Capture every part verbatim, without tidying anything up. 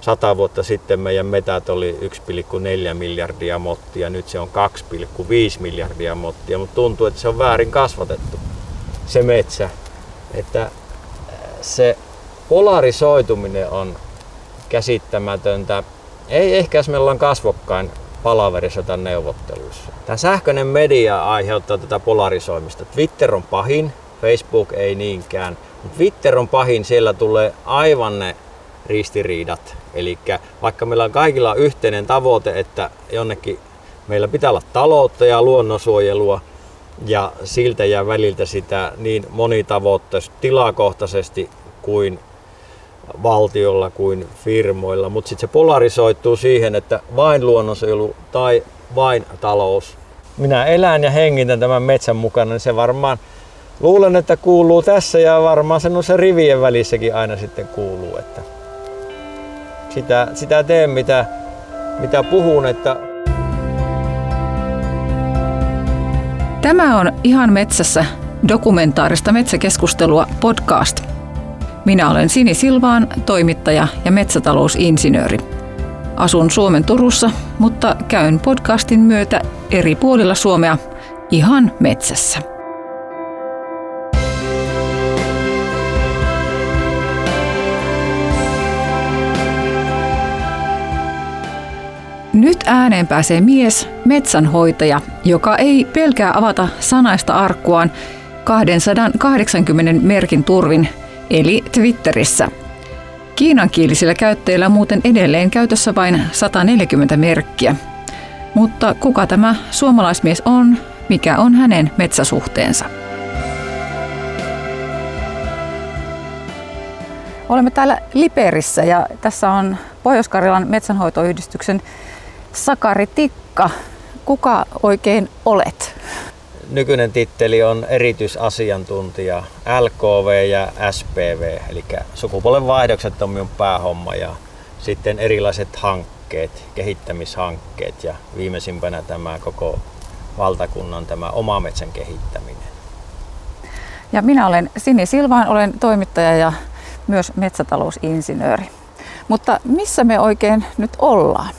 Sata vuotta sitten meidän metät oli yksi pilkku neljä miljardia mottia, nyt se on kaksi pilkku viisi miljardia mottia, mutta tuntuu, että se on väärin kasvatettu, se metsä. Että se polarisoituminen on käsittämätöntä. Ei ehkä, jos me ollaan kasvokkain palaverissa tai neuvotteluissa. Tämä sähköinen media aiheuttaa tätä polarisoimista. Twitter on pahin, Facebook ei niinkään. Mut Twitter on pahin, siellä tulee aivan ne ristiriidat. Eli vaikka meillä on kaikilla yhteinen tavoite, että jonnekin meillä pitää olla taloutta ja luonnonsuojelua ja siltä ja väliltä sitä niin monitavoitteisesti, tilakohtaisesti kuin valtiolla kuin firmoilla, mutta sitten se polarisoituu siihen, että vain luonnonsuojelu tai vain talous. Minä elän ja hengitän tämän metsän mukana, niin se varmaan luulen, että kuuluu tässä ja varmaan sen noissa rivien välissäkin aina sitten kuuluu, että sitä, sitä teen mitä, mitä puhun. Että tämä on Ihan metsässä -dokumentaarista metsäkeskustelua podcast. Minä olen Sini Silván, toimittaja ja metsätalousinsinööri. Asun Suomen Turussa, mutta käyn podcastin myötä eri puolilla Suomea ihan metsässä. Nyt ääneen pääsee mies, metsänhoitaja, joka ei pelkää avata sanaista arkkuaan kaksisataakahdeksankymmentä merkin turvin, eli Twitterissä. Kiinankielisillä käyttäjillä on muuten edelleen käytössä vain sata neljäkymmentä merkkiä. Mutta kuka tämä suomalaismies on, mikä on hänen metsäsuhteensa? Olemme täällä Liperissä ja tässä on Pohjois-Karjalan metsänhoitoyhdistyksen Sakari Tikka. Kuka oikein olet? Nykyinen titteli on erityisasiantuntija L K V ja S P V, eli sukupolvenvaihdokset on minun päähomma ja sitten erilaiset hankkeet, kehittämishankkeet ja viimeisimpänä tämä koko valtakunnan tämä oma metsän kehittäminen. Ja minä olen Sini Silván, olen toimittaja ja myös metsätalousinsinööri. Mutta missä me oikein nyt ollaan?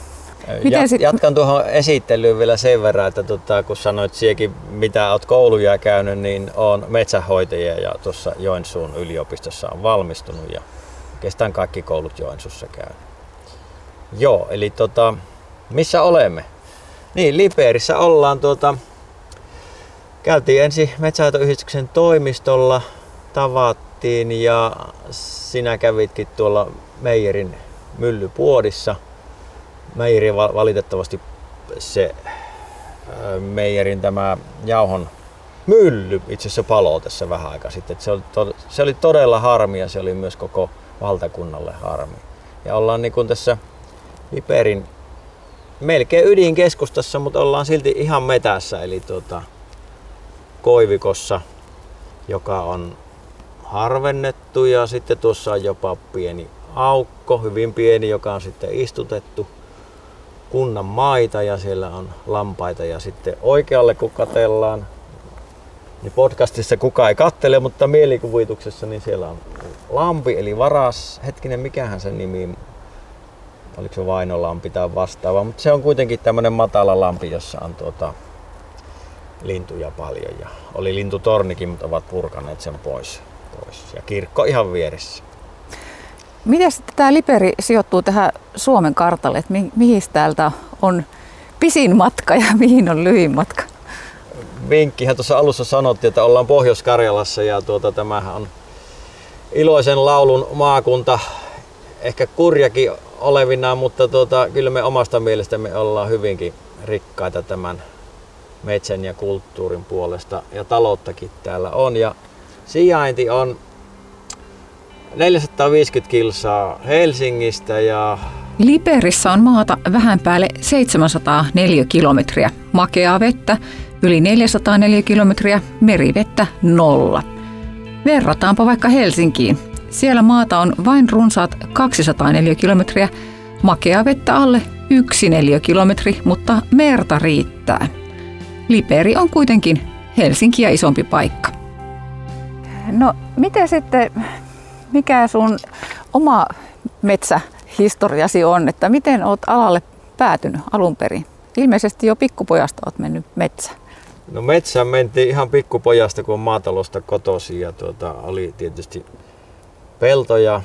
Miten sit... Jatkan tuohon esittelyyn vielä sen verran, että tota, kun sanoit siekin, mitä olet kouluja käynyt, niin olen metsänhoitaja ja tuossa Joensuun yliopistossa on valmistunut ja oikeastaan kaikki koulut Joensuussa käynyt. Joo, eli tota, missä olemme? Niin, Liperissä ollaan. Tuota, käytiin ensin metsänhoitoyhdistyksen toimistolla, tavattiin ja sinä kävitkin tuolla Meijerin myllypuodissa. Meijerin valitettavasti se Meijerin tämä jauhon mylly itse asiassa paloi tässä vähän aikaa sitten. Se oli, to, se oli todella harmi ja se oli myös koko valtakunnalle harmi. Ja ollaan niin kuin tässä Liperin melkein ydinkeskustassa, mutta ollaan silti ihan metässä. Eli tuota, koivikossa, joka on harvennettu ja sitten tuossa on jopa pieni aukko, hyvin pieni, joka on sitten istutettu. Kunnan maita ja siellä on lampaita ja sitten oikealle kun katsellaan, niin podcastissa kukaan ei katsele, mutta mielikuvituksessa niin siellä on lampi eli varas, hetkinen mikähän sen nimi, oliko se vainolampi tai vastaava, mutta se on kuitenkin tämmönen matala lampi, jossa on tuota lintuja paljon ja oli lintutornikin, mutta ovat purkaneet sen pois, pois. Ja kirkko ihan vieressä. Miten sitten tämä Liperi sijoittuu tähän Suomen kartalle, että mi- mihin täältä on pisin matka ja mihin on lyhin matka? Vinkkihän tuossa alussa sanottiin, että ollaan Pohjois-Karjalassa ja tuota, tämähän on iloisen laulun maakunta, ehkä kurjakin olevinaan, mutta tuota, kyllä me omasta mielestämme ollaan hyvinkin rikkaita tämän metsän ja kulttuurin puolesta ja talouttakin täällä on ja sijainti on neljäsataaviisikymmentä kilsaa Helsingistä ja... Liperissä on maata vähän päälle seitsemänsataaneljä kilometriä, makeaa vettä yli neljäsataaneljä kilometriä, merivettä nolla. Verrataanpa vaikka Helsinkiin. Siellä maata on vain runsaat kaksisataaneljä kilometriä, makeaa vettä alle yksi neliökilometri, mutta merta riittää. Liperi on kuitenkin Helsinkiä isompi paikka. No, miten sitten... Mikä sun oma metsä historiasi on, että miten olet alalle päätynyt alun perin? Ilmeisesti jo pikkupojasta olet mennyt metsään. No metsään mentiin ihan pikkupojasta, kun on maatalosta kotoisin ja tuota, oli tietysti peltoja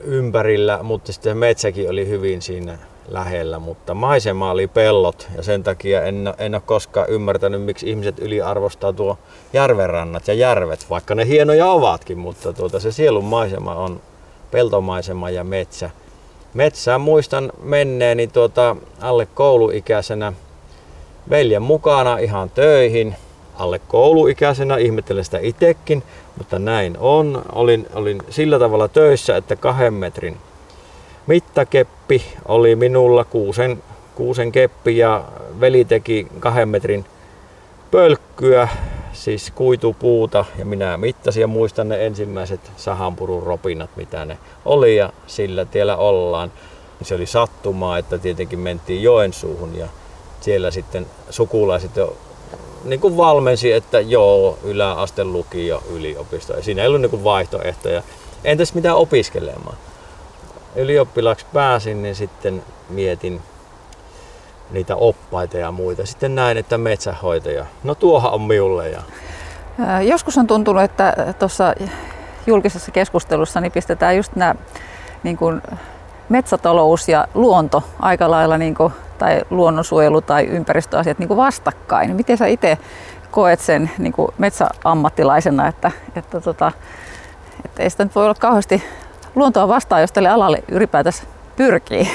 ympärillä, mutta sitten metsäkin oli hyvin siinä lähellä, mutta maisema oli pellot ja sen takia en, en ole koskaan ymmärtänyt, miksi ihmiset yliarvostaa tuo järvenrannat ja järvet, vaikka ne hienoja ovatkin, mutta tuota, se sielun maisema on peltomaisema ja metsä. Metsään muistan menneeni tuota, alle kouluikäisenä veljen mukana ihan töihin, alle kouluikäisenä, ihmettelen sitä itsekin, mutta näin on. Olin, olin sillä tavalla töissä, että kahden metrin mittakeppi oli minulla, kuusen, kuusen keppi, ja veli teki kahden metrin pölkkyä, siis kuitupuuta, ja minä mittasin ja muistan ne ensimmäiset sahanpurun ropinat, mitä ne oli, ja sillä tiellä ollaan. Se oli sattumaa, että tietenkin mentiin Joensuuhun, ja siellä sitten sukulaiset jo niin kuin valmensi, että joo, yläaste, lukio, yliopisto. Ja siinä ei ollut niin kuin vaihtoehtoja. Entäs mitä opiskelemaan? Ylioppilaksi pääsin, niin sitten mietin niitä oppaita ja muita. Sitten näin, että metsänhoitaja. No tuohan on miulle. Ja... Joskus on tuntunut, että tuossa julkisessa keskustelussa niin pistetään just nämä niin kuin metsätalous ja luonto aika lailla niin kuin tai luonnonsuojelu tai ympäristöasiat niin kuin vastakkain. Miten sä itse koet sen niin kuin metsäammattilaisena, että, että, tota, että ei sitä nyt voi olla kauheasti luontoa vastaan, jos tälle alalle ylipäätänsä pyrkii?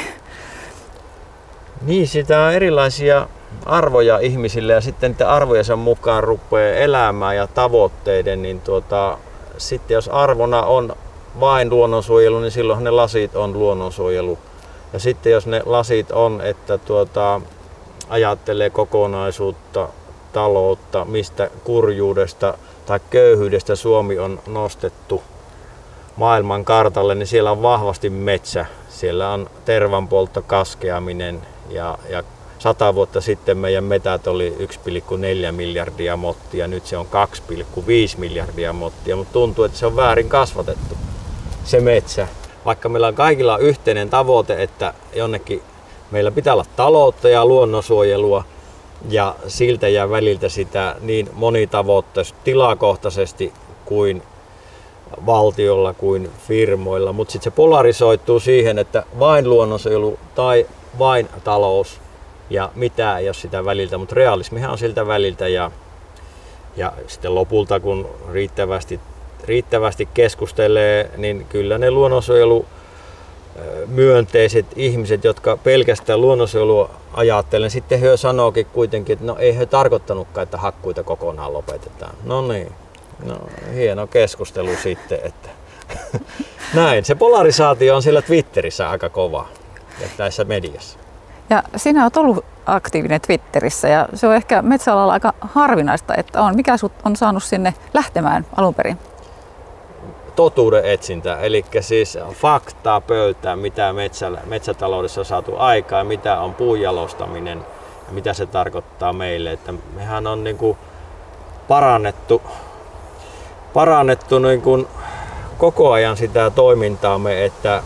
Niin, sitä on erilaisia arvoja ihmisille ja sitten niiden arvojensa mukaan rupeaa elämään ja tavoitteiden, niin tuota, sitten jos arvona on vain luonnonsuojelu, niin silloinhan ne lasit on luonnonsuojelu. Ja sitten jos ne lasit on, että tuota, ajattelee kokonaisuutta, taloutta, mistä kurjuudesta tai köyhyydestä Suomi on nostettu maailman kartalle, niin siellä on vahvasti metsä. Siellä on tervanpoltto, kaskeaminen ja, ja sata vuotta sitten meidän metät oli yksi pilkku neljä miljardia mottia, nyt se on kaksi pilkku viisi miljardia mottia, mutta tuntuu, että se on väärin kasvatettu, se metsä. Vaikka meillä on kaikilla yhteinen tavoite, että jonnekin meillä pitää olla taloutta ja luonnonsuojelua ja siltä ja väliltä sitä niin monitavoitteisesti, tilakohtaisesti kuin valtiolla kuin firmoilla, mutta sitten se polarisoituu siihen, että vain luonnonsuojelu tai vain talous ja mitä ei ole sitä väliltä, mutta realismihan on siltä väliltä ja, ja sitten lopulta kun riittävästi riittävästi keskustelee, niin kyllä ne luonnonsuojelumyönteiset ihmiset, jotka pelkästään luonnonsuojelua ajattelen, sitten he sanookin kuitenkin, että no ei he tarkoittanutkaan, että hakkuita kokonaan lopetetaan. No niin, no, hieno keskustelu sitten. Että. Näin, se polarisaatio on siellä Twitterissä aika kova, tässä mediassa. Ja sinä olet ollut aktiivinen Twitterissä ja se on ehkä metsäalalla aika harvinaista, että on. Mikä sut on saanut sinne lähtemään alun perin? Totuuden etsintä, eli siis faktaa pöytään, mitä metsällä, metsätaloudessa on saatu aikaa, mitä on puunjalostaminen ja mitä se tarkoittaa meille. Että mehän on niin kuin parannettu, parannettu niin kuin koko ajan sitä toimintaamme, että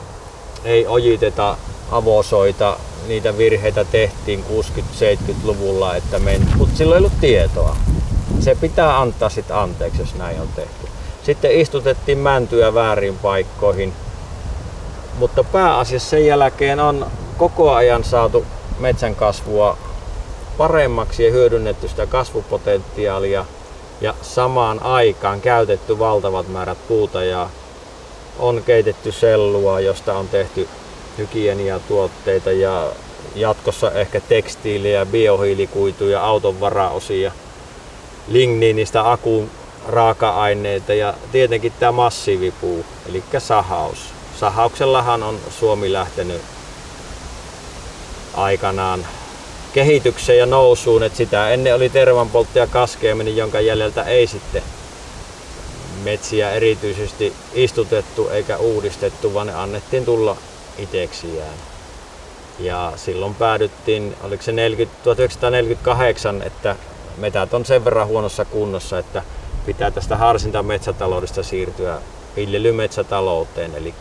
ei ojiteta avosoita. Niitä virheitä tehtiin kuusikymmentä-seitsemänkymmentäluvulla, että mutta silloin ei ollut tietoa. Se pitää antaa sitten anteeksi, jos näin on tehty. Sitten istutettiin mäntyä väärin paikkoihin, mutta pääasiassa sen jälkeen on koko ajan saatu metsän kasvua paremmaksi ja hyödynnetty sitä kasvupotentiaalia ja samaan aikaan käytetty valtavat määrät puuta ja on keitetty sellua, josta on tehty hygieniatuotteita ja jatkossa ehkä tekstiilejä, biohiilikuituja, auton varaosia, ligniinistä akun raaka-aineita ja tietenkin tämä massiivipuu, eli sahaus. Sahauksellahan on Suomi lähtenyt aikanaan kehitykseen ja nousuun, että sitä ennen oli tervanpoltto ja kaskeaminen, jonka jäljeltä ei sitten metsiä erityisesti istutettu eikä uudistettu, vaan ne annettiin tulla iteksiään. Ja silloin päädyttiin, oliko se tuhatyhdeksänsataaneljäkymmentäkahdeksan, että metät on sen verran huonossa kunnossa, että pitää tästä harsintametsätaloudesta siirtyä viljelymetsätalouteen, eli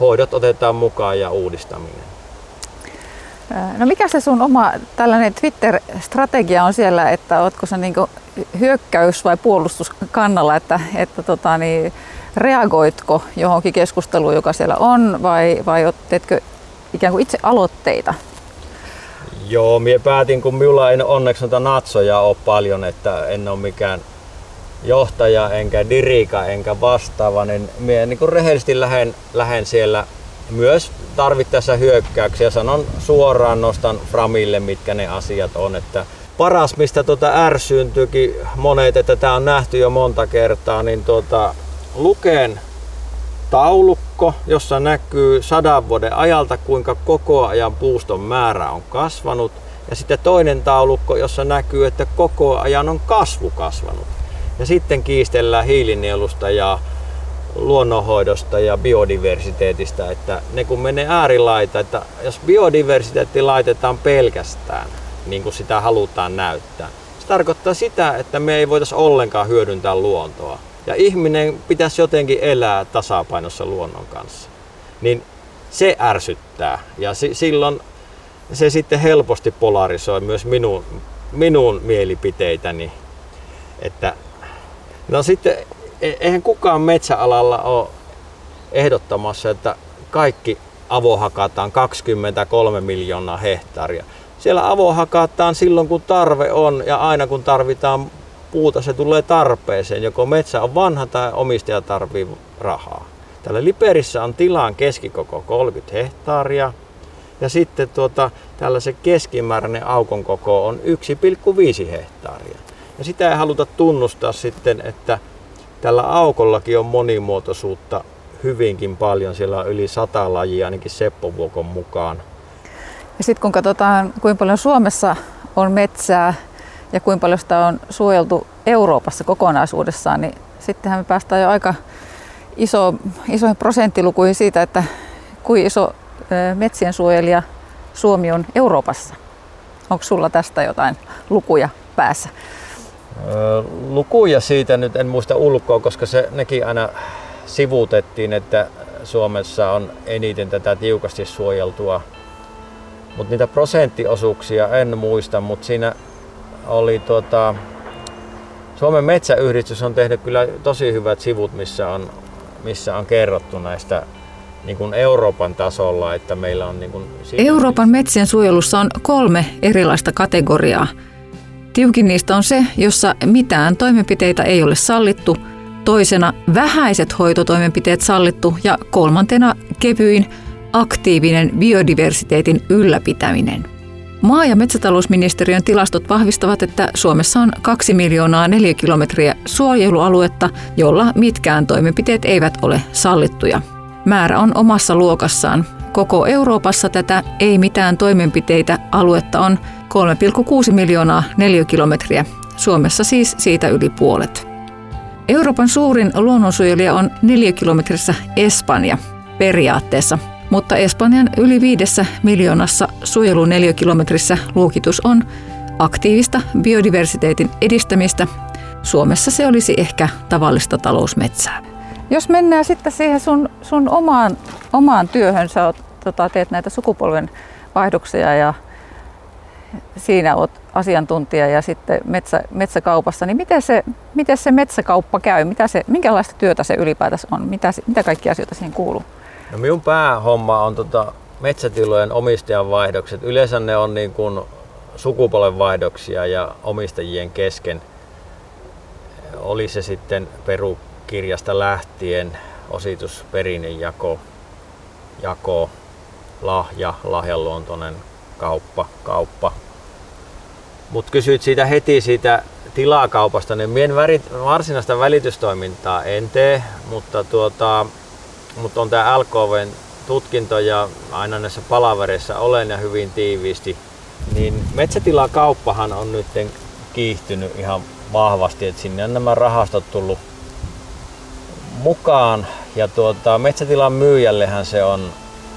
hoidot otetaan mukaan ja uudistaminen. No mikä se sun oma tällainen Twitter-strategia on siellä, että ootko se niin kuin hyökkäys- vai puolustuskannalla, että, että tota niin, reagoitko johonkin keskusteluun, joka siellä on, vai, vai teetkö ikään kuin itse aloitteita? Joo, minä päätin, kun minulla ei onneksi noita natsoja ole paljon, että en ole mikään johtaja, enkä diriika, enkä vastaava, niin minä niin rehellisesti lähden, lähden siellä myös tarvittaessa hyökkäyksiä. Sanon suoraan, nostan framille, mitkä ne asiat on. Että paras, mistä tuota ärsyyntyykin monet, että tämä on nähty jo monta kertaa, niin tuota, Luken taulukko, jossa näkyy sadan vuoden ajalta, kuinka koko ajan puuston määrä on kasvanut. Ja sitten toinen taulukko, jossa näkyy, että koko ajan on kasvu kasvanut. Ja sitten kiistellään hiilinielusta ja luonnonhoidosta ja biodiversiteetistä, että ne kun menee äärilaita, että jos biodiversiteetti laitetaan pelkästään, niin kuin sitä halutaan näyttää, se tarkoittaa sitä, että me ei voitaisi ollenkaan hyödyntää luontoa. Ja ihminen pitäisi jotenkin elää tasapainossa luonnon kanssa. Niin se ärsyttää ja si- silloin se sitten helposti polarisoi myös minun, minun mielipiteitäni. Että, no sitten eihän kukaan metsäalalla ole ehdottamassa, että kaikki avohakataan kaksikymmentäkolme miljoonaa hehtaaria. Siellä avohakataan silloin kun tarve on ja aina kun tarvitaan puuta, se tulee tarpeeseen. Joko metsä on vanha tai omistaja tarvii rahaa. Täällä Liperissä on tilan keskikoko kolmekymmentä hehtaaria ja sitten tuota, täällä se keskimääräinen aukon koko on yksi pilkku viisi hehtaaria. Ja sitä ei haluta tunnustaa sitten, että tällä aukollakin on monimuotoisuutta hyvinkin paljon. Siellä on yli sata lajia ainakin Seppo Vuokon mukaan. Ja sitten kun katsotaan, kuinka paljon Suomessa on metsää ja kuinka paljon sitä on suojeltu Euroopassa kokonaisuudessaan, niin sittenhän me päästään jo aika iso, isoihin prosenttilukuihin siitä, että kuinka iso metsien suojelija Suomi on Euroopassa. Onko sulla tästä jotain lukuja päässä? Lukuja siitä nyt en muista ulkoa, koska se, nekin aina sivuutettiin, että Suomessa on eniten tätä tiukasti suojeltua. Mutta niitä prosenttiosuuksia en muista, mutta siinä oli tuota, Suomen metsäyhdistys on tehnyt kyllä tosi hyvät sivut, missä on, missä on kerrottu näistä niin kuin Euroopan tasolla, että meillä on niin kuin... Euroopan metsien suojelussa on kolme erilaista kategoriaa. Tiukin niistä on se, jossa mitään toimenpiteitä ei ole sallittu, toisena vähäiset hoitotoimenpiteet sallittu ja kolmantena kevyin aktiivinen biodiversiteetin ylläpitäminen. Maa- ja metsätalousministeriön tilastot vahvistavat, että Suomessa on kaksi miljoonaa neliökilometriä suojelualuetta, jolla mitkään toimenpiteet eivät ole sallittuja. Määrä on omassa luokassaan. Koko Euroopassa tätä ei mitään toimenpiteitä aluetta on kolme pilkku kuusi miljoonaa neliökilometriä. Suomessa siis siitä yli puolet. Euroopan suurin luonnonsuojelija on neliökilometrissä Espanja periaatteessa, mutta Espanjan yli viidessä miljoonassa suojeluneliökilometrissä luokitus on aktiivista biodiversiteetin edistämistä. Suomessa se olisi ehkä tavallista talousmetsää. Jos mennään sitten siihen sun, sun omaan, omaan työhön, sä oot, tota, teet näitä sukupolvenvaihdoksia ja siinä olet asiantuntija ja sitten metsä, metsäkaupassa, niin miten se, miten se metsäkauppa käy? Mitä se, minkälaista työtä se ylipäätänsä on? Mitä, mitä kaikkia asioita siihen kuuluu? No minun päähomma on tota metsätilojen omistajanvaihdokset. Yleensä ne on niin kuin sukupolvenvaihdoksia ja omistajien kesken. Oli se sitten perukirjasta lähtien ositus, perinnejako, jako, lahja, lahjaluontoinen kauppa, kauppa. Mut kysyit siitä heti siitä tilakaupasta, niin mien varsinaista välitystoimintaa en tee, mutta tuota, mut on tää L K V:n tutkinto ja aina näissä palavereissa olen ja hyvin tiiviisti. Niin metsätilakauppahan on nyt kiihtynyt ihan vahvasti, että sinne on nämä rahastot tullut mukaan ja tuota, metsätilan myyjällehän se on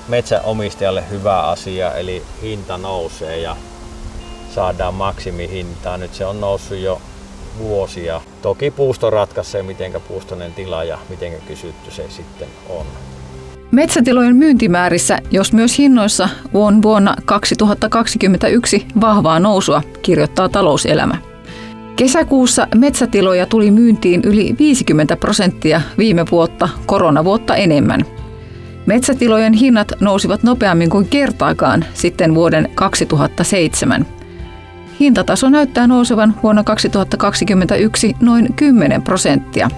metsänomistajalle hyvä asia, eli hinta nousee ja saadaan maksimihintaa. Nyt se on noussut jo vuosia. Toki puusto ratkaisee, mitenkä puustoinen tila ja mitenkä kysytty se sitten on. Metsätilojen myyntimäärissä, jos myös hinnoissa, on vuonna kaksituhattakaksikymmentäyksi vahvaa nousua, kirjoittaa Talouselämä. Kesäkuussa metsätiloja tuli myyntiin yli viisikymmentä prosenttia viime vuotta koronavuotta enemmän. Metsätilojen hinnat nousivat nopeammin kuin kertaakaan sitten vuoden kaksituhattaseitsemän. Hintataso näyttää nousevan vuonna kaksituhattakaksikymmentäyksi noin kymmenen prosenttia.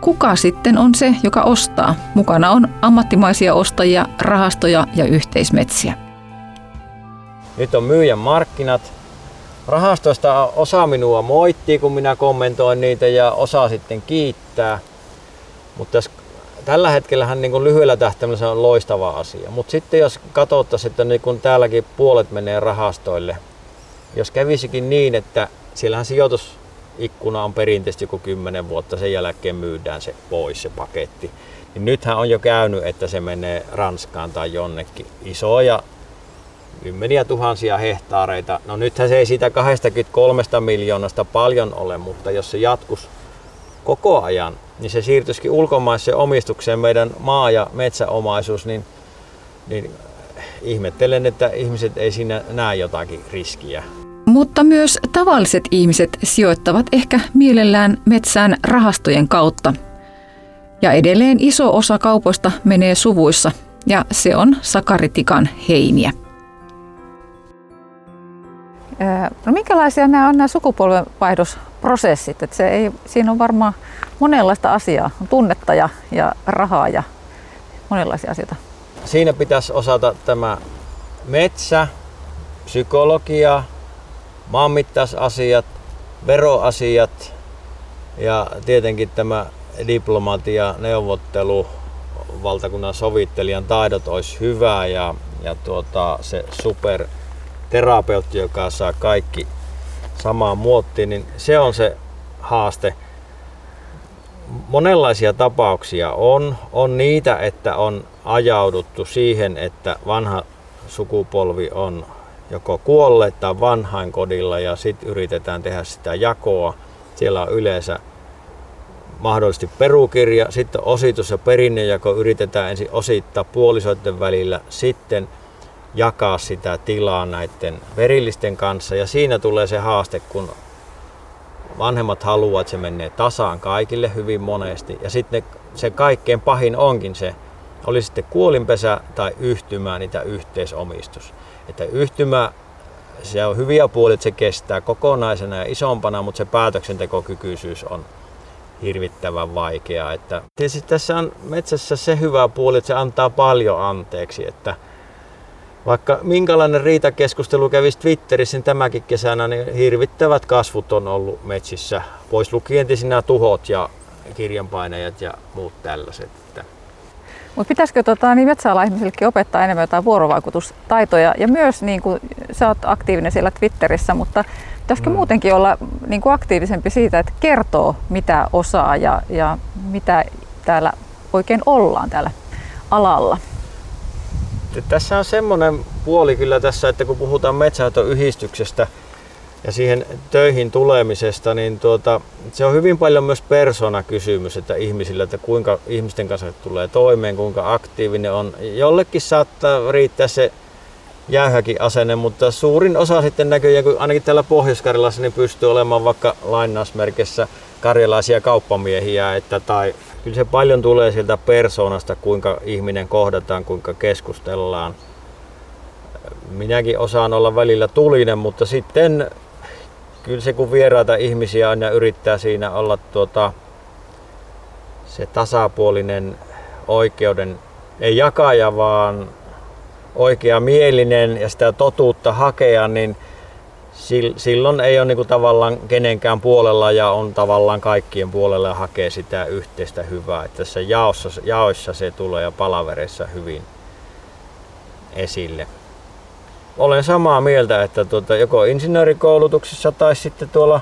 Kuka sitten on se, joka ostaa? Mukana on ammattimaisia ostajia, rahastoja ja yhteismetsiä. Nyt on myyjän markkinat. Rahastoista osa minua moittii, kun minä kommentoin niitä, ja osa sitten kiittää. Mutta tällä hetkellähän niin kuin lyhyellä tähtäimellä se on loistava asia. Mutta sitten jos katsottaisiin, että niin kuin täälläkin puolet menee rahastoille, jos kävisikin niin, että siellähän sijoitusikkuna on perinteisesti joku kymmenen vuotta, sen jälkeen myydään se pois se paketti. Niin nythän on jo käynyt, että se menee Ranskaan tai jonnekin isoja. Kymmeniä tuhansia hehtaareita. No nythän se ei siitä kaksikymmentäkolme miljoonasta paljon ole, mutta jos se jatkuisi koko ajan, niin se siirtyisikin ulkomaiseen omistukseen meidän maa- ja metsäomaisuus, niin, niin ihmettelen, että ihmiset ei siinä näe jotakin riskiä. Mutta myös tavalliset ihmiset sijoittavat ehkä mielellään metsään rahastojen kautta. Ja edelleen iso osa kaupoista menee suvuissa, ja se on Sakari Tikan heiniä. No minkälaisia nämä on nämä sukupolvenvaihdosprosessit? Että se ei, siinä on varmaan monenlaista asiaa, on tunnetta ja, ja rahaa ja monenlaisia asioita. Siinä pitäisi osata tämä metsä, psykologia, maanmittausasiat, veroasiat ja tietenkin tämä diplomatia, neuvottelu, valtakunnan sovittelijan taidot olisi hyvä ja, ja tuota, se super terapeutti, joka saa kaikki samaan muottiin, niin se on se haaste. Monenlaisia tapauksia on. On niitä, että on ajauduttu siihen, että vanha sukupolvi on joko kuolleet tai vanhainkodilla ja sitten yritetään tehdä sitä jakoa. Siellä on yleensä mahdollisesti perukirja, sitten ositus- ja perinnejako yritetään ensin osittaa puolisoiden välillä, sitten jakaa sitä tilaa näiden verillisten kanssa ja siinä tulee se haaste, kun vanhemmat haluavat, että se menee tasaan kaikille hyvin monesti ja sitten se kaikkein pahin onkin se, oli sitten kuolinpesä tai yhtymä, niin tämä yhteisomistus. Että yhtymä, se on hyviä puolia, että se kestää kokonaisena ja isompana, mutta se päätöksentekokykyisyys on hirvittävän vaikeaa. Että tietysti tässä on metsässä se hyvä puoli, että se antaa paljon anteeksi, että vaikka minkälainen riitakeskustelu kävisi Twitterissä, niin tämäkin kesänä niin hirvittävät kasvut on ollut metsissä, pois lukien sinä tuhot ja kirjanpainajat ja muut tällaiset. Mutta pitäisikö tota, niin metsäalan ihmisillekin opettaa enemmän jotain vuorovaikutustaitoja ja myös, niin kun sä oot aktiivinen siellä Twitterissä, mutta pitäisikö mm. muutenkin olla niin kun aktiivisempi siitä, että kertoo mitä osaa ja, ja mitä täällä oikein ollaan täällä alalla? Tässä on semmoinen puoli kyllä tässä, että kun puhutaan metsänhoitoyhdistyksestä ja siihen töihin tulemisesta, niin tuota, se on hyvin paljon myös persoonakysymys, että ihmisillä, että kuinka ihmisten kanssa tulee toimeen, kuinka aktiivinen on. Jollekin saattaa riittää se jäyhäkin asenne, mutta suurin osa sitten näköjään, kun ainakin täällä Pohjois-Karjalassa, niin pystyy olemaan vaikka lainausmerkissä karjalaisia kauppamiehiä, että tai kyllä se paljon tulee sieltä persoonasta, kuinka ihminen kohdataan, kuinka keskustellaan. Minäkin osaan olla välillä tulinen, mutta sitten kyllä se kun vieraita ihmisiä on ja yrittää siinä olla tuota, se tasapuolinen oikeuden, ei jakaja vaan oikeamielinen ja sitä totuutta hakea, niin silloin ei ole niinku tavallaan kenenkään puolella ja on tavallaan kaikkien puolella ja hakee sitä yhteistä hyvää. Että tässä jaossa, jaoissa se tulee ja palavereissa hyvin esille. Olen samaa mieltä, että tuota, joko insinöörikoulutuksessa tai sitten tuolla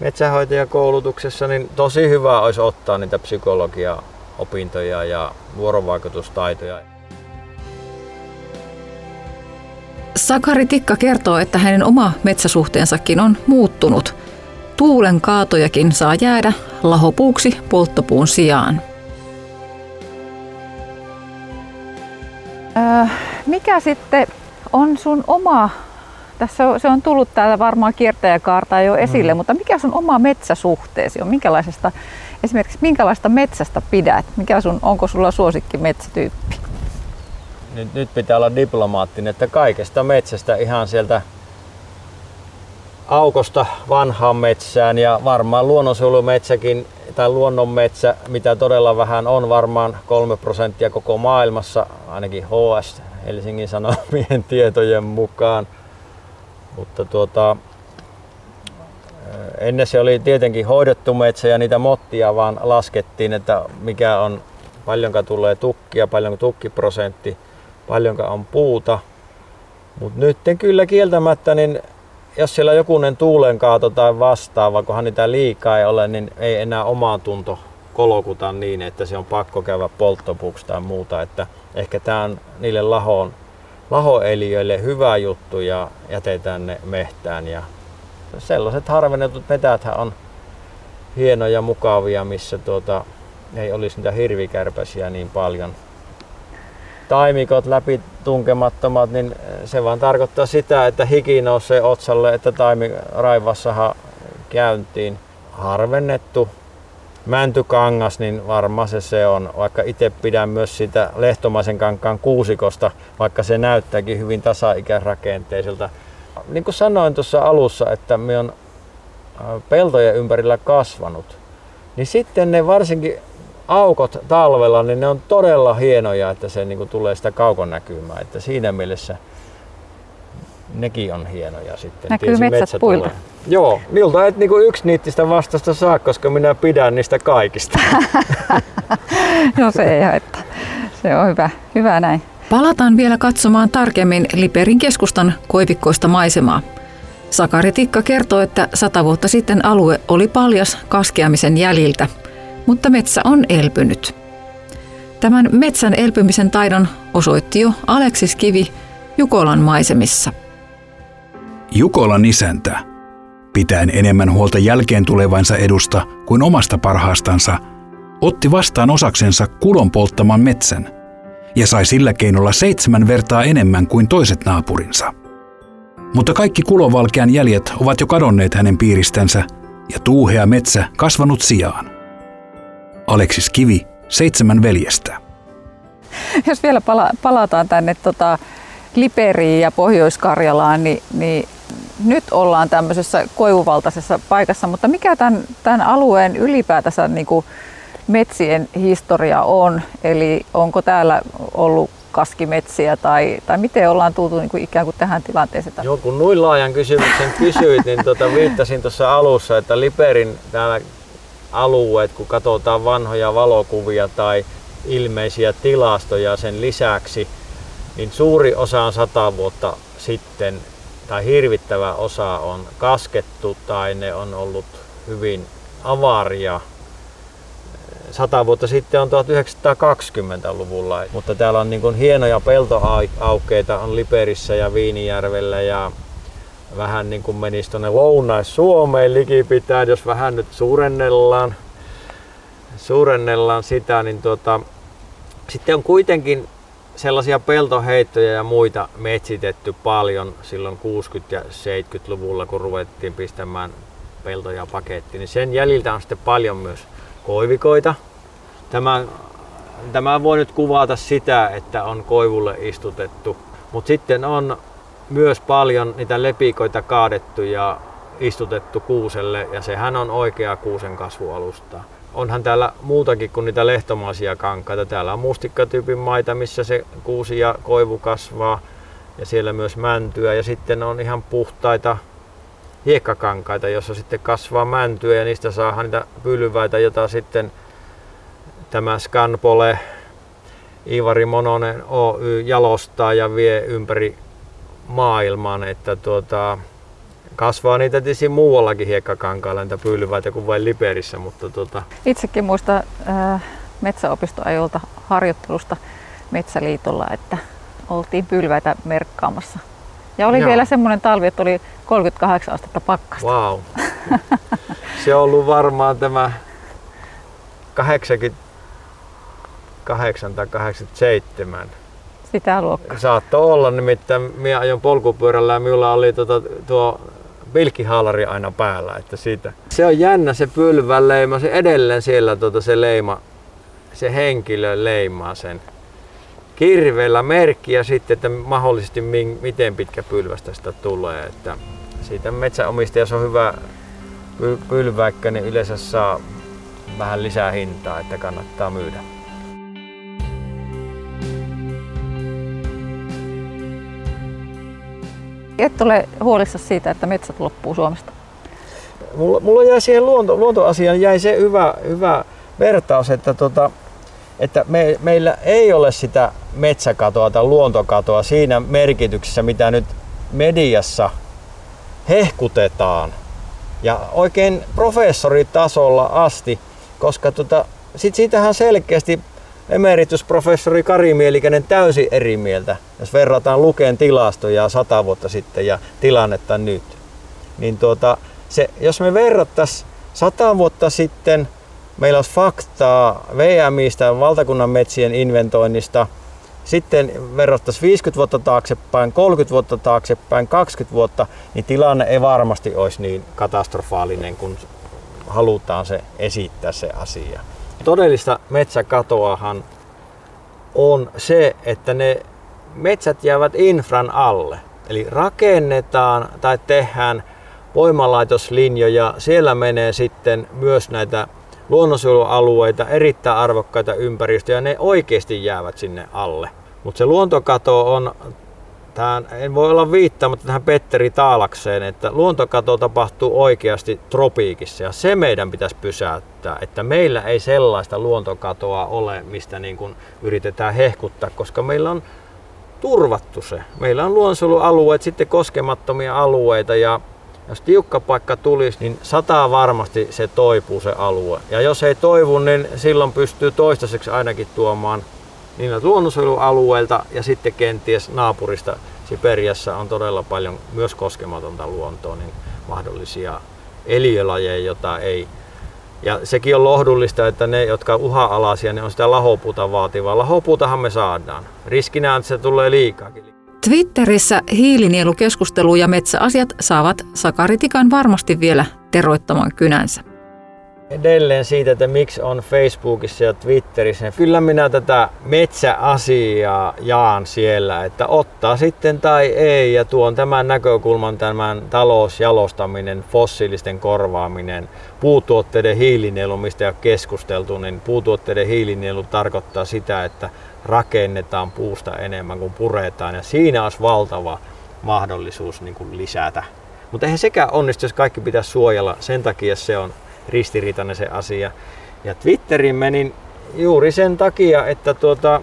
metsänhoitajakoulutuksessa niin tosi hyvä olisi ottaa niitä psykologia-opintoja ja vuorovaikutustaitoja. Sakari Tikka kertoo, että hänen oma metsäsuhteensakin on muuttunut. Tuulen kaatojakin saa jäädä lahopuuksi polttopuun sijaan. Mikä sitten on sun oma, tässä se on tullut täällä varmaan kiertäjäkaarta jo esille, mm. mutta mikä sun oma metsäsuhteesi on? Minkälaisesta, esimerkiksi minkälaista metsästä pidät? Mikä sun, onko sulla suosikki metsätyyppi? Nyt, nyt pitää olla diplomaattinen, että kaikesta metsästä ihan sieltä aukosta vanhaan metsään ja varmaan luonnonsuojelumetsäkin tai luonnonmetsä, mitä todella vähän on, varmaan kolme prosenttia koko maailmassa, ainakin H S Helsingin Sanomien tietojen mukaan. Mutta tuota, ennen se oli tietenkin hoidettu metsä ja niitä mottia vaan laskettiin, että mikä on, paljonko tulee tukkia, paljonko tukkiprosentti, paljonko on puuta. Mutta nyt kyllä kieltämättä, niin jos siellä jokunen tuulenkaato tai vastaava, kunhan niitä liikaa ei ole, niin ei enää omaa tunto kolokuta niin, että se on pakko käydä polttopuksi tai muuta. Että ehkä tämä on niille lahon, lahoelijöille hyvä juttu ja jätetään ne mehtään. Ja sellaiset harvennetut metäthän on hienoja ja mukavia, missä tuota, ei olisi niitä hirvikärpäsiä niin paljon. Taimikot, läpi tunkemattomat, niin se vaan tarkoittaa sitä, että hiki nousee otsalle, että taimiraivassahan käyntiin harvennettu. Mäntykangas, niin varmaan se se on, vaikka itse pidän myös sitä lehtomaisen kankaan kuusikosta, vaikka se näyttääkin hyvin tasa-ikäisrakenteiselta. Niin kuin sanoin tuossa alussa, että minä olen peltojen ympärillä kasvanut, niin sitten ne varsinkin aukot talvella, niin ne on todella hienoja, että se niin kuin tulee sitä kaukonäkymää, että siinä mielessä nekin on hienoja sitten. Näkyy metsät puilta. Joo, miltä et niin kuin yksi niittistä vastausta saa, koska minä pidän niistä kaikista. No se ei haittaa. Se on hyvä. Hyvä näin. Palataan vielä katsomaan tarkemmin Liperin keskustan koivikkoista maisemaa. Sakari Tikka kertoo, että sata vuotta sitten alue oli paljas kaskeamisen jäljiltä, mutta metsä on elpynyt. Tämän metsän elpymisen taidon osoitti jo Aleksis Kivi Jukolan maisemissa. Jukolan isäntä, pitäen enemmän huolta jälkeen tulevansa edusta kuin omasta parhaastansa, otti vastaan osaksensa Kulon polttaman metsän ja sai sillä keinolla seitsemän vertaa enemmän kuin toiset naapurinsa. Mutta kaikki Kulonvalkean jäljet ovat jo kadonneet hänen piiristänsä ja tuuhea metsä kasvanut sijaan. Aleksis Kivi, Seitsemän veljestä. Jos vielä pala- palataan tänne tota, Liperiin ja Pohjois-Karjalaan, niin, niin nyt ollaan tämmöisessä koivuvaltaisessa paikassa, mutta mikä tämän, tämän alueen ylipäätänsä niin kuin metsien historia on? Eli onko täällä ollut kaskimetsiä tai, tai miten ollaan tultu niin kuin ikään kuin tähän tilanteeseen? Joo, kun noin laajan kysymyksen kysyit, niin tuota, viittasin tuossa alussa, että Liperin täällä alueet, kun katsotaan vanhoja valokuvia tai ilmeisiä tilastoja sen lisäksi, niin suuri osa on sata vuotta sitten, tai hirvittävä osa on kaskettu tai ne on ollut hyvin avaria. Sata vuotta sitten on tuhatyhdeksänsataakaksikymmentäluvulla, mutta täällä on niin kuin hienoja peltoaukeita on Liperissä ja Viinijärvellä ja vähän niin kuin menisi tuonne Lounais-Suomeen likipitään, jos vähän nyt suurennellaan, suurennellaan sitä, niin tuota, sitten on kuitenkin sellaisia peltoheittoja ja muita metsitetty paljon silloin kuusikymmentä- ja seitsemänkymmentäluvulla, kun ruvettiin pistämään peltoja pakettiin, niin sen jäljiltä on sitten paljon myös koivikoita. Tämä, tämä voi nyt kuvata sitä, että on koivulle istutettu, mutta sitten on myös paljon niitä lepikoita kaadettu ja istutettu kuuselle, ja sehän on oikea kuusen kasvualusta. Onhan täällä muutakin kuin niitä lehtomaisia kankaita. Täällä on mustikkatyypin maita, missä se kuusi ja koivu kasvaa, ja siellä myös mäntyä. Ja sitten on ihan puhtaita hiekkakankaita, jossa sitten kasvaa mäntyä, ja niistä saadaan niitä pylväitä, jota sitten tämä Scanpole Iivari Mononen Oy jalostaa ja vie ympäri maailman, että tuota, kasvaa niitä tietysti muuallakin hiekkakankailla niitä pylväitä kuin vain Liperissä. Mutta tuota. Itsekin muistan äh, metsäopistoajolta harjoittelusta Metsäliitolla, että oltiin pylväitä merkkaamassa. Ja oli Joo. vielä semmoinen talvi, että oli kolmekymmentäkahdeksan astetta pakkasta. Vau! Wow. Se on ollut varmaan tämä kahdeksankymmentäkahdeksan tai kahdeksankymmentäseitsemän. sitä luokkaa. Saattoi olla, nimittäin minä ajoin polkupyörällä ja minulla oli tuota, tuo pilkkihaalari aina päällä. Että siitä. Se on jännä se pylvän leima, se edelleen siellä tuota, se leima, se henkilö leimaa sen kirveellä merkki ja sitten, että mahdollisesti miten pitkä pylvästä sitä tulee. Että siitä metsänomistaja, jos on hyvä pylväkkä, niin yleensä saa vähän lisää hintaa, että kannattaa myydä. Et ole huolissa siitä, että metsät loppuu Suomesta? Mulla, mulla jäi siihen luonto, luontoasiaan jäi se hyvä, hyvä vertaus, että, tota, että me, meillä ei ole sitä metsäkatoa tai luontokatoa siinä merkityksessä, mitä nyt mediassa hehkutetaan. Ja oikein professoritasolla asti, koska tota, sit siitähän selkeästi emeritusprofessori Kari Mielikäinen täysin eri mieltä, jos verrataan Luken tilastoja sata vuotta sitten ja tilannetta nyt. Niin tuota, se, jos me verrattaisiin sata vuotta sitten, meillä olisi faktaa V M:stä, valtakunnan metsien inventoinnista, sitten verrattaisiin viisikymmentä vuotta taaksepäin, kolmekymmentä vuotta taaksepäin, kaksikymmentä vuotta, niin tilanne ei varmasti olisi niin katastrofaalinen, kun halutaan se esittää se asia. Todellista metsäkatoahan on se, että ne metsät jäävät infran alle. Eli rakennetaan tai tehdään voimalaitoslinjoja. Siellä menee sitten myös näitä luonnonsuojelualueita, erittäin arvokkaita ympäristöjä. Ne oikeasti jäävät sinne alle. Mutta se luontokato on, tähän en voi olla viittaamatta tähän Petteri Taalakseen, että luontokato tapahtuu oikeasti tropiikissa ja se meidän pitäisi pysäyttää, että meillä ei sellaista luontokatoa ole, mistä niin kuin yritetään hehkuttaa, koska meillä on turvattu se. Meillä on luonnonsuojelualueet, sitten koskemattomia alueita ja jos tiukka paikka tulisi, niin sataa varmasti se toipuu se alue. Ja jos ei toivu, niin silloin pystyy toistaiseksi ainakin tuomaan niillä luonnonsuojelualueilta ja sitten kenties naapurista Siperiassa on todella paljon myös koskematonta luontoa, niin mahdollisia eliölajeja, jota ei. Ja sekin on lohdullista, että ne, jotka on uha-alaisia, ne on sitä lahopuuta vaativaa. Lahopuutahan me saadaan. Riskinä on, että se tulee liikaakin. Twitterissä hiilinielukeskustelu ja metsäasiat saavat Sakari Tikan varmasti vielä teroittamaan kynänsä. Edelleen siitä, että miksi on Facebookissa ja Twitterissä. Kyllä minä tätä metsäasiaa jaan siellä, että ottaa sitten tai ei. Ja tuon tämän näkökulman, tämän talousjalostaminen, fossiilisten korvaaminen, puutuotteiden hiilinielu, mistä ei ole keskusteltu, niin puutuotteiden hiilinielu tarkoittaa sitä, että rakennetaan puusta enemmän kuin puretaan. Ja siinä olisi valtava mahdollisuus niin kuin lisätä. Mutta eihän sekään onnistu, jos kaikki pitäisi suojella. Sen takia se on ristiriitainen se asia. Ja Twitteriin menin juuri sen takia, että tuota,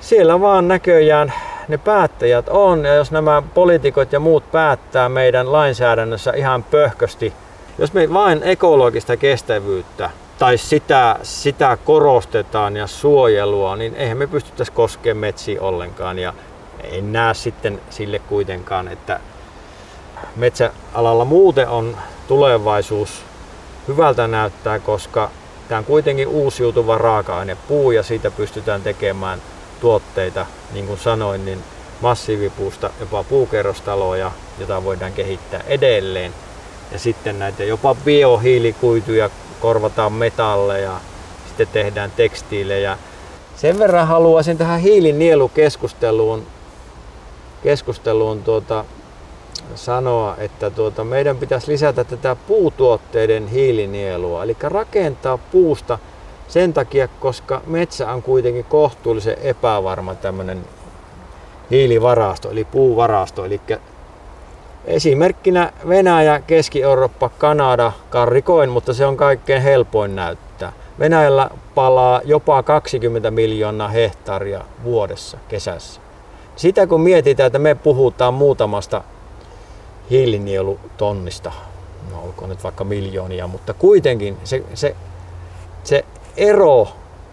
siellä vaan näköjään ne päättäjät on. Ja jos nämä poliitikot ja muut päättää meidän lainsäädännössä ihan pöhkösti, jos me vain ekologista kestävyyttä tai sitä, sitä korostetaan ja suojelua, niin eihän me pystyttäisi koskemaan metsiä ollenkaan. Ja en näe sitten sille kuitenkaan, että metsäalalla muuten on tulevaisuus hyvältä näyttää, koska tämä on kuitenkin uusiutuva raaka-aine puu ja siitä pystytään tekemään tuotteita, niin kuin sanoin, niin massiivipuusta, jopa puukerrostaloja, jota voidaan kehittää edelleen. Ja sitten näitä jopa biohiilikuituja korvataan metalleja, sitten tehdään tekstiilejä. Sen verran haluaisin tähän hiilinielukeskusteluun keskusteluun tuota, sanoa, että tuota, meidän pitäisi lisätä tätä puutuotteiden hiilinielua, eli rakentaa puusta sen takia, koska metsä on kuitenkin kohtuullisen epävarma tämmöinen hiilivarasto, eli puuvarasto. Eli esimerkkinä Venäjä, Keski-Eurooppa, Kanada, karrikoin, mutta se on kaikkein helpoin näyttää. Venäjällä palaa jopa kaksikymmentä miljoonaa hehtaaria vuodessa kesässä. Sitä kun mietitään, että me puhutaan muutamasta hiilinielutonnista, no olkoon nyt vaikka miljoonia, mutta kuitenkin se, se, se ero,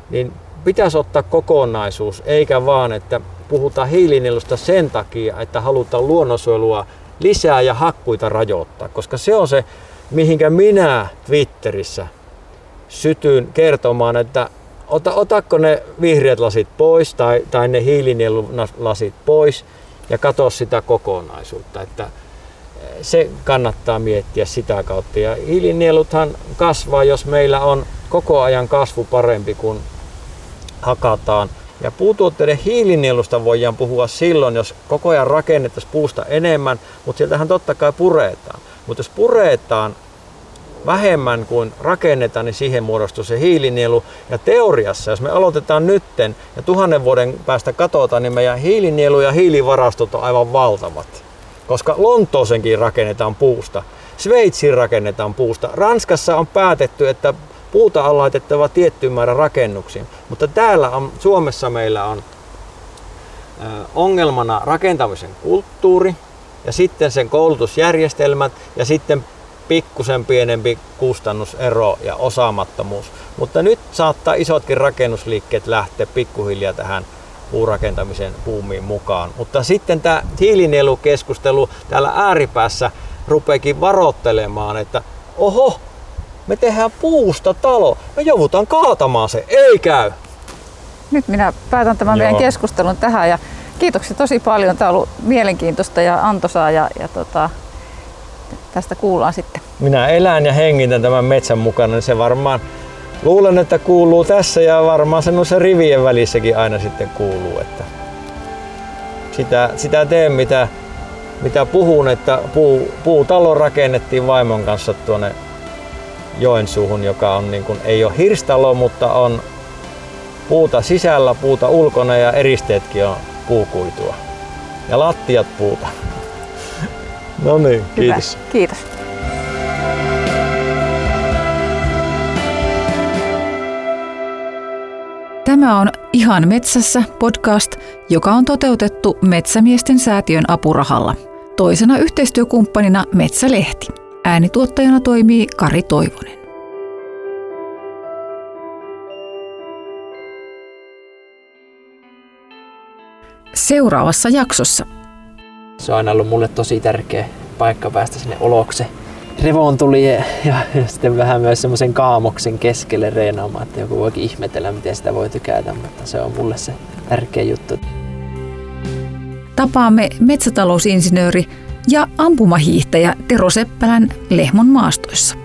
niin pitäisi ottaa kokonaisuus, eikä vaan, että puhutaan hiilinielusta sen takia, että halutaan luonnonsuojelua lisää ja hakkuita rajoittaa, koska se on se, mihinkä minä Twitterissä sytyn kertomaan, että ota, otakko ne vihreät lasit pois tai, tai ne hiilinielulasit pois ja katso sitä kokonaisuutta. Että se kannattaa miettiä sitä kautta. Ja hiilinieluthan kasvaa, jos meillä on koko ajan kasvu parempi kuin hakataan. Ja puutuotteiden hiilinielusta voidaan puhua silloin, jos koko ajan rakennettaisiin puusta enemmän, mutta sieltähän totta kai puretaan. Mutta jos puretaan vähemmän kuin rakennetaan, niin siihen muodostuu se hiilinielu. Ja teoriassa, jos me aloitetaan nytten ja tuhannen vuoden päästä katsotaan, niin meidän hiilinielu ja hiilivarastot on aivan valtavat. Koska Lontoosenkin rakennetaan puusta, Sveitsiin rakennetaan puusta, Ranskassa on päätetty, että puuta on laitettava tietty määrä rakennuksiin, mutta täällä on, Suomessa meillä on ö, ongelmana rakentamisen kulttuuri ja sitten sen koulutusjärjestelmät ja sitten pikkusen pienempi kustannusero ja osaamattomuus. Mutta nyt saattaa isotkin rakennusliikkeet lähteä pikkuhiljaa tähän puurakentamisen buumiin mukaan. Mutta sitten tämä hiilinielukeskustelu täällä ääripäässä rupeekin varoittelemaan, että oho, me tehdään puusta talo, me joudutaan kaatamaan se, ei käy. Nyt minä päätän tämän Joo. meidän keskustelun tähän ja kiitoksia tosi paljon. Tämä on ollut mielenkiintoista ja antoisaa ja, ja tota, tästä kuullaan sitten. Minä elän ja hengitän tämän metsän mukana, niin se varmaan luulen, että kuuluu tässä ja varmaan sen on se rivien välissäkin aina sitten kuuluu. Että sitä, sitä teen mitä, mitä puhun, että puu, puutalo rakennettiin vaimon kanssa tuonne Joensuuhun, joka on niin kuin, ei ole hirstalo, mutta on puuta sisällä, puuta ulkona ja eristeetkin on puukuitua. Ja lattiat puuta. No niin, kiitos. Hyvä, kiitos. Tämä on Ihan metsässä podcast, joka on toteutettu Metsämiesten säätiön apurahalla. Toisena yhteistyökumppanina Metsälehti. Äänituottajana toimii Kari Toivonen. Seuraavassa jaksossa. Se on aina ollut mulle tosi tärkeä paikka päästä sinne olokse. Revon tuli ja, ja, ja sitten vähän myös semmoisen kaamoksen keskelle reenaamaan, että joku voikin ihmetellä, miten sitä voi tykätä, mutta se on mulle se tärkeä juttu. Tapaamme metsätalousinsinööri ja ampumahiihtäjä Tero Seppälän Lehmon maastoissa.